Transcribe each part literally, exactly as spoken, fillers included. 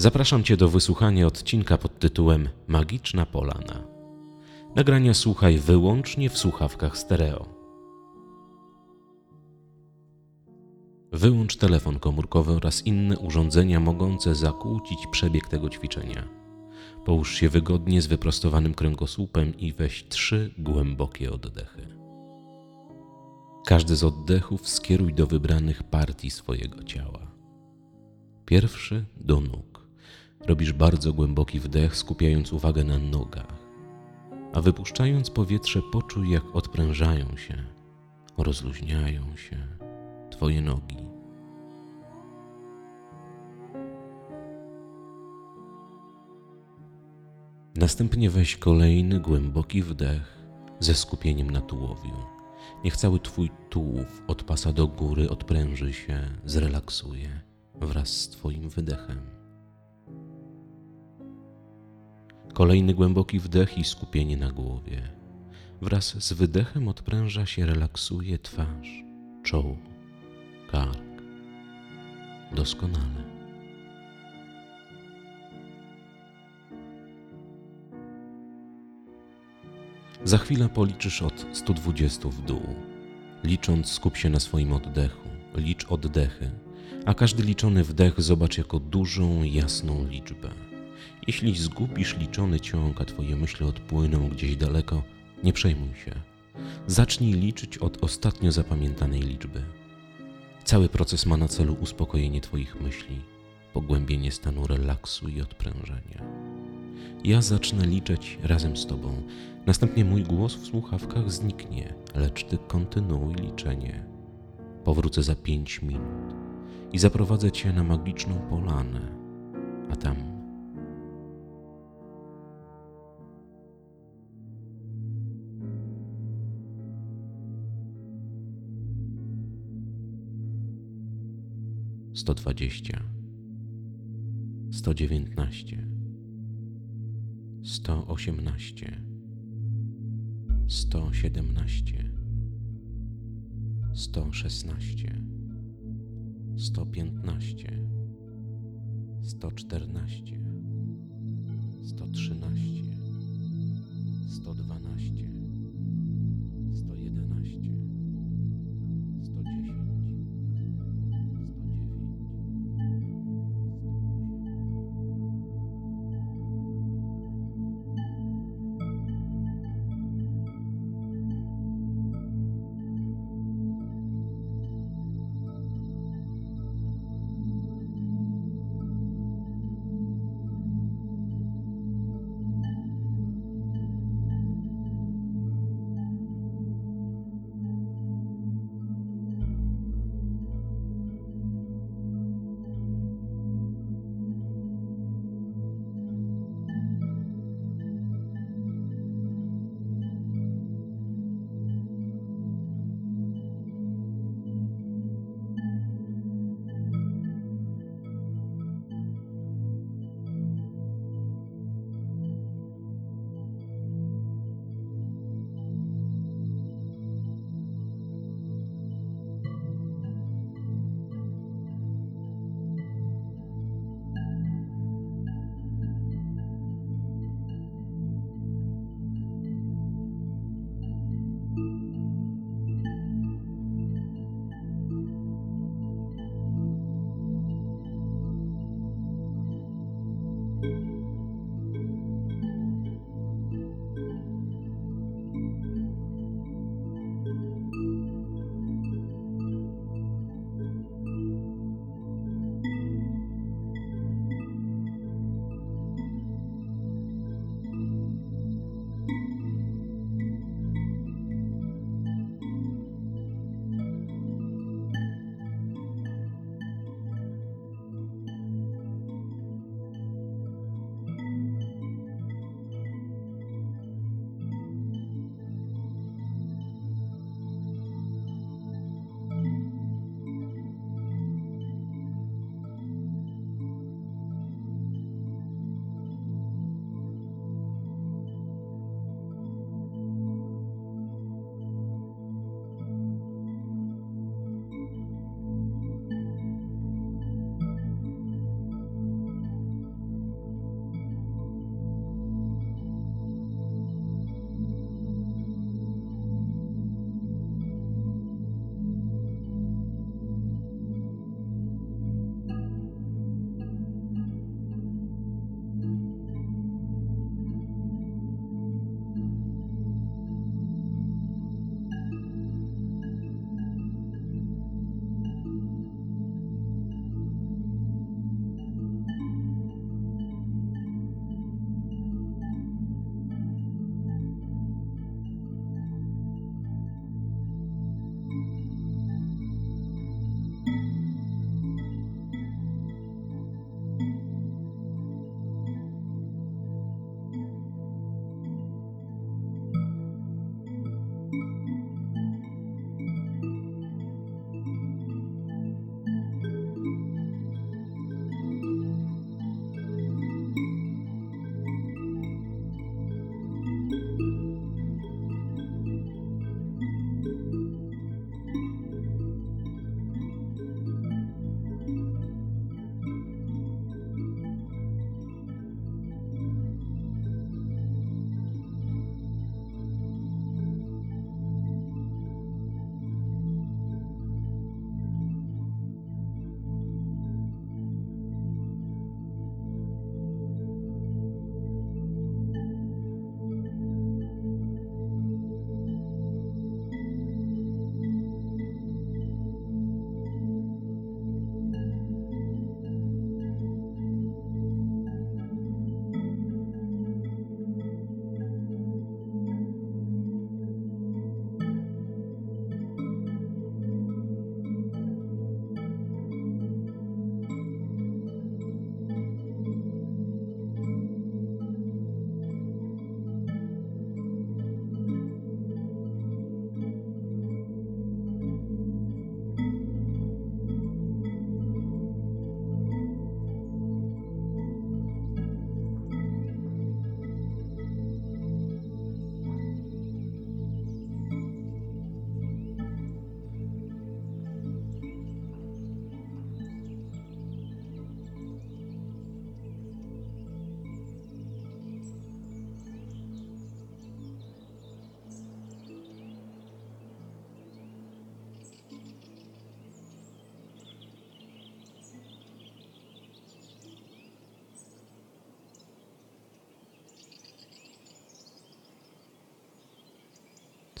Zapraszam Cię do wysłuchania odcinka pod tytułem Magiczna Polana. Nagrania słuchaj wyłącznie w słuchawkach stereo. Wyłącz telefon komórkowy oraz inne urządzenia mogące zakłócić przebieg tego ćwiczenia. Połóż się wygodnie z wyprostowanym kręgosłupem i weź trzy głębokie oddechy. Każdy z oddechów skieruj do wybranych partii swojego ciała. Pierwszy do nóg. Robisz bardzo głęboki wdech, skupiając uwagę na nogach, a wypuszczając powietrze poczuj, jak odprężają się, rozluźniają się Twoje nogi. Następnie weź kolejny głęboki wdech ze skupieniem na tułowiu. Niech cały Twój tułów od pasa do góry odpręży się, zrelaksuje wraz z Twoim wydechem. Kolejny głęboki wdech i skupienie na głowie. Wraz z wydechem odpręża się, relaksuje twarz, czoło, kark. Doskonale. Za chwilę policzysz od stu dwudziestu w dół. Licząc skup się na swoim oddechu. Licz oddechy, a każdy liczony wdech zobacz jako dużą, jasną liczbę. Jeśli zgubisz liczony ciąg, a Twoje myśli odpłyną gdzieś daleko, nie przejmuj się. Zacznij liczyć od ostatnio zapamiętanej liczby. Cały proces ma na celu uspokojenie Twoich myśli, pogłębienie stanu relaksu i odprężenia. Ja zacznę liczyć razem z Tobą, następnie mój głos w słuchawkach zniknie, lecz Ty kontynuuj liczenie. Powrócę za pięć minut i zaprowadzę Cię na magiczną polanę, a tam sto dwadzieścia, sto dziewiętnaście, sto osiemnaście, sto siedemnaście, sto szesnaście, sto piętnaście, sto czternaście, sto trzynaście, sto dwanaście, sto jedenaście, sto dziesięć.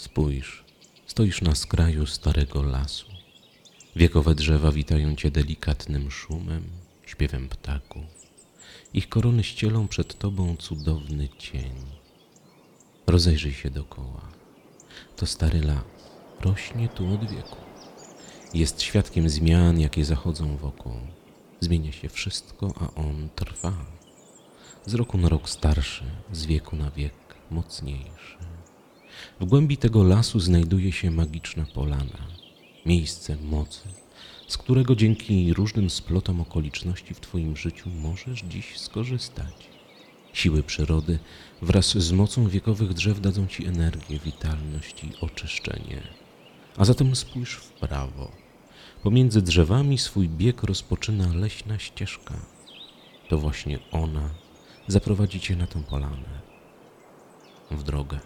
Spójrz, stoisz na skraju starego lasu. Wiekowe drzewa witają cię delikatnym szumem, śpiewem ptaków. Ich korony ścielą przed tobą cudowny cień. Rozejrzyj się dokoła. To stary las. Rośnie tu od wieku. Jest świadkiem zmian, jakie zachodzą wokół. Zmienia się wszystko, a on trwa. Z roku na rok starszy, z wieku na wiek mocniejszy. W głębi tego lasu znajduje się magiczna polana, miejsce mocy, z którego dzięki różnym splotom okoliczności w twoim życiu możesz dziś skorzystać. Siły przyrody wraz z mocą wiekowych drzew dadzą ci energię, witalność i oczyszczenie. A zatem spójrz w prawo. Pomiędzy drzewami swój bieg rozpoczyna leśna ścieżka. To właśnie ona zaprowadzi cię na tę polanę. W drogę.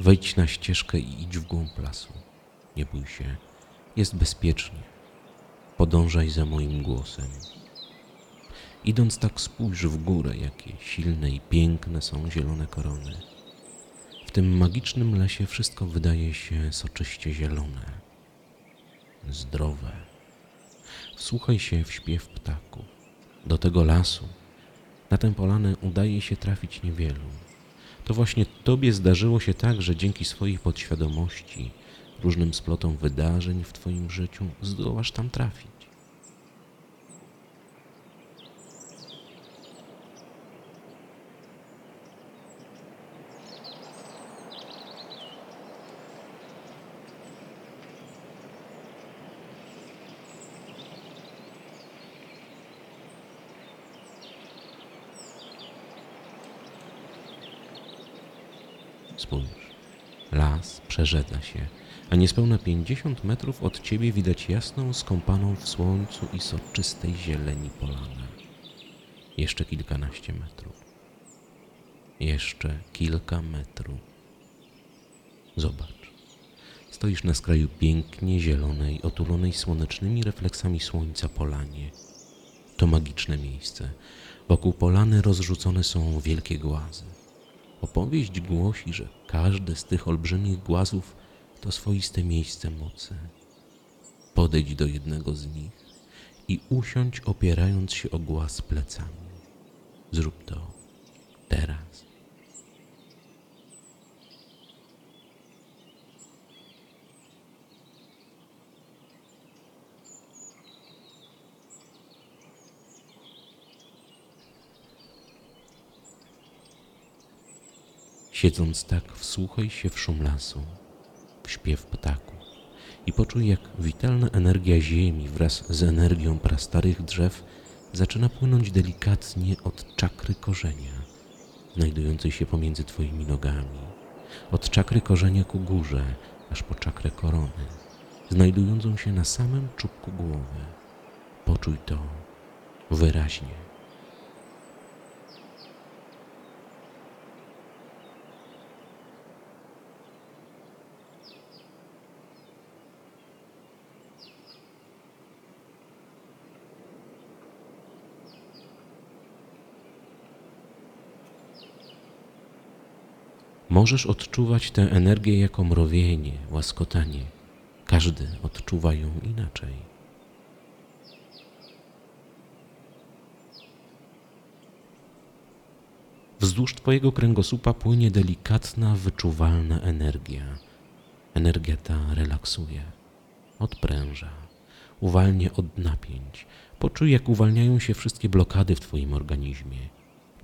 Wejdź na ścieżkę i idź w głąb lasu. Nie bój się, jest bezpiecznie. Podążaj za moim głosem. Idąc tak spójrz w górę, jakie silne i piękne są zielone korony. W tym magicznym lesie wszystko wydaje się soczyście zielone, zdrowe. Wsłuchaj się w śpiew ptaków. Do tego lasu, na tę polanę udaje się trafić niewielu. To właśnie tobie zdarzyło się tak, że dzięki swojej podświadomości, różnym splotom wydarzeń w twoim życiu zdołasz tam trafić. Spójrz, las przerzedza się, a niespełna pięćdziesiąt metrów od ciebie widać jasną, skąpaną w słońcu i soczystej zieleni polanę. Jeszcze kilkanaście metrów. Jeszcze kilka metrów. Zobacz, stoisz na skraju pięknie zielonej, otulonej słonecznymi refleksami słońca polanie. To magiczne miejsce. Wokół polany rozrzucone są wielkie głazy. Opowieść głosi, że każdy z tych olbrzymich głazów to swoiste miejsce mocy. Podejdź do jednego z nich i usiądź opierając się o głaz plecami. Zrób to teraz. Siedząc tak, wsłuchaj się w szum lasu, w śpiew ptaków i poczuj, jak witalna energia ziemi wraz z energią prastarych drzew zaczyna płynąć delikatnie od czakry korzenia, znajdującej się pomiędzy twoimi nogami, od czakry korzenia ku górze, aż po czakrę korony, znajdującą się na samym czubku głowy. Poczuj to wyraźnie. Możesz odczuwać tę energię jako mrowienie, łaskotanie. Każdy odczuwa ją inaczej. Wzdłuż twojego kręgosłupa płynie delikatna, wyczuwalna energia. Energia ta relaksuje, odpręża, uwalnia od napięć. Poczuj, jak uwalniają się wszystkie blokady w twoim organizmie.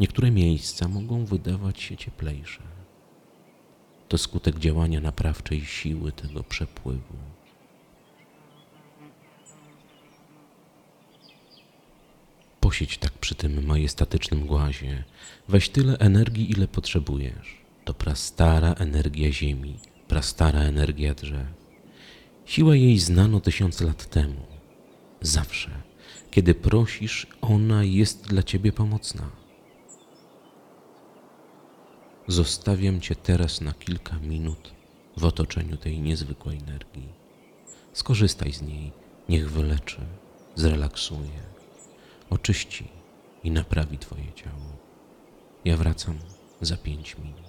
Niektóre miejsca mogą wydawać się cieplejsze. To skutek działania naprawczej siły tego przepływu. Posiedź tak przy tym majestatycznym głazie. Weź tyle energii, ile potrzebujesz. To prastara energia ziemi, prastara energia drzew. Siłę jej znano tysiące lat temu. Zawsze, kiedy prosisz, ona jest dla ciebie pomocna. Zostawiam cię teraz na kilka minut w otoczeniu tej niezwykłej energii. Skorzystaj z niej, niech wyleczy, zrelaksuje, oczyści i naprawi twoje ciało. Ja wracam za pięć minut.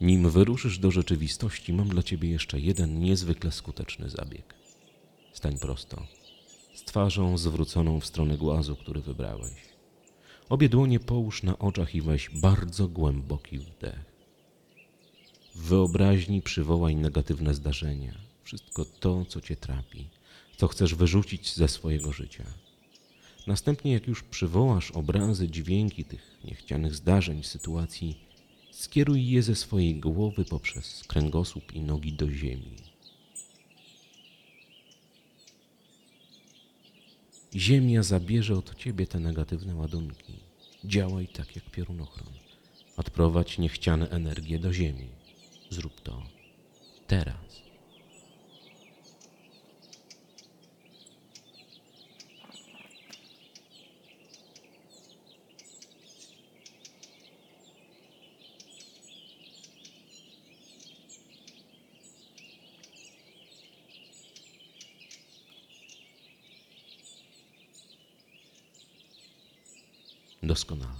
Nim wyruszysz do rzeczywistości, mam dla ciebie jeszcze jeden niezwykle skuteczny zabieg. Stań prosto, z twarzą zwróconą w stronę głazu, który wybrałeś. Obie dłonie połóż na oczach i weź bardzo głęboki wdech. wyobraźni przywołań negatywne zdarzenia, wszystko to, co cię trapi, co chcesz wyrzucić ze swojego życia. Następnie, jak już przywołasz obrazy, dźwięki tych niechcianych zdarzeń, sytuacji, skieruj je ze swojej głowy poprzez kręgosłup i nogi do ziemi. Ziemia zabierze od ciebie te negatywne ładunki. Działaj tak jak piorunochron. Odprowadź niechciane energie do ziemi. Zrób to teraz. Doskonale.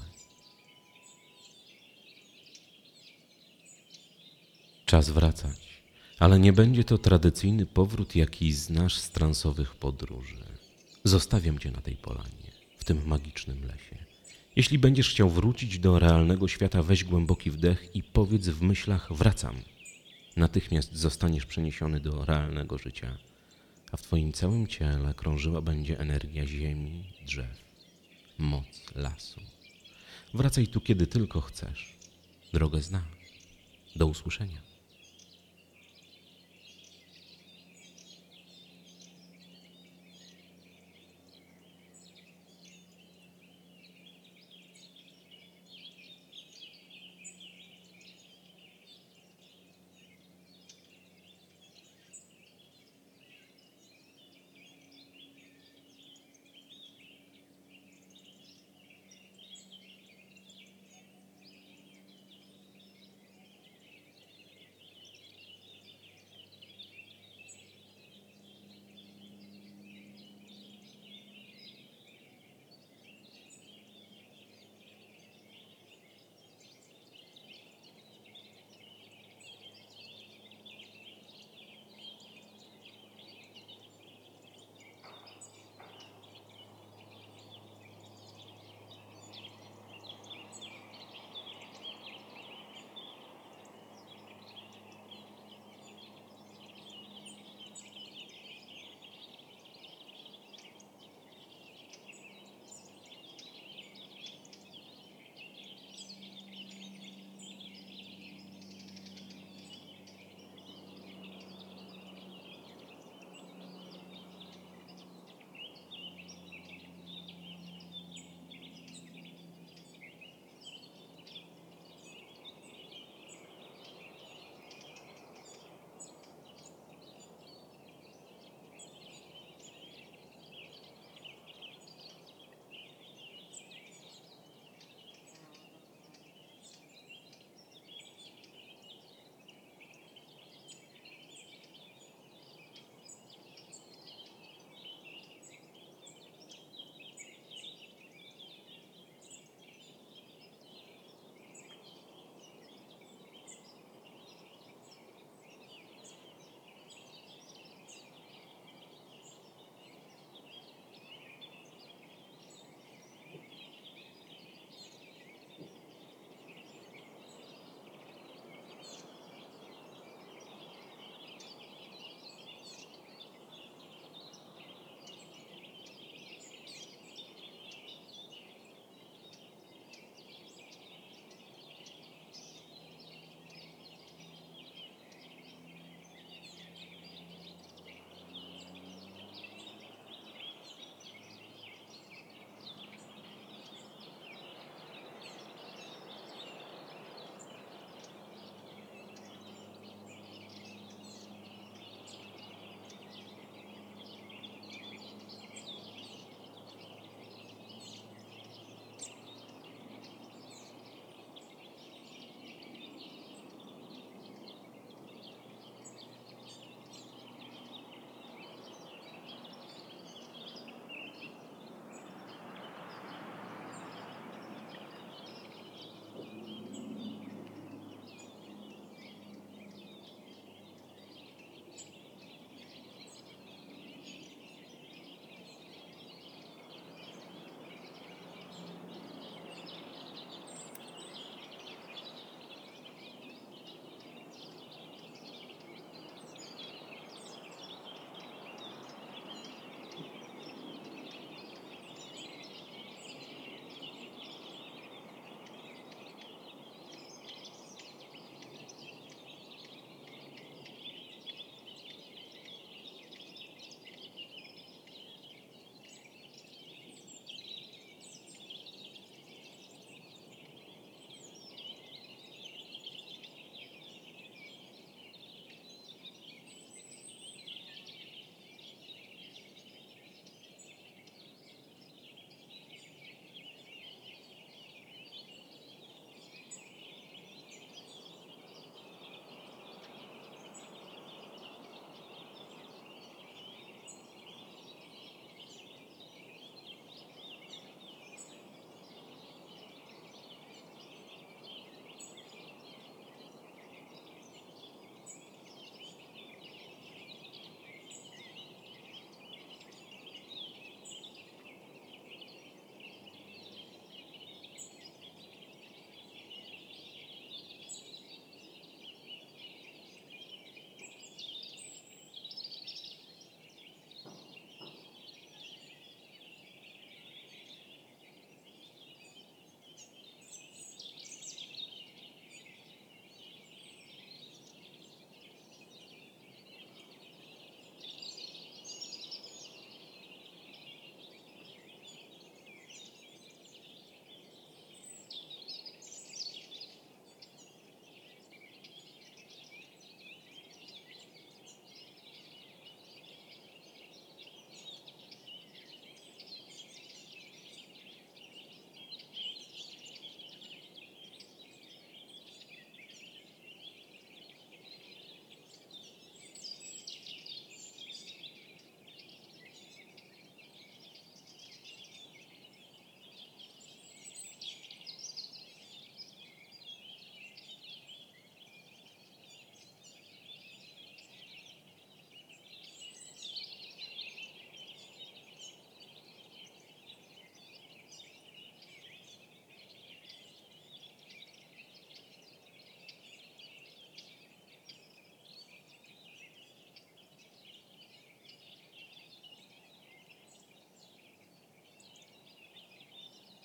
Czas wracać, ale nie będzie to tradycyjny powrót, jaki znasz z transowych podróży. Zostawiam cię na tej polanie, w tym magicznym lesie. Jeśli będziesz chciał wrócić do realnego świata, weź głęboki wdech i powiedz w myślach: wracam. Natychmiast zostaniesz przeniesiony do realnego życia, a w twoim całym ciele krążyła będzie energia ziemi, drzew, moc lasu. Wracaj tu, kiedy tylko chcesz. Drogę znasz. Do usłyszenia.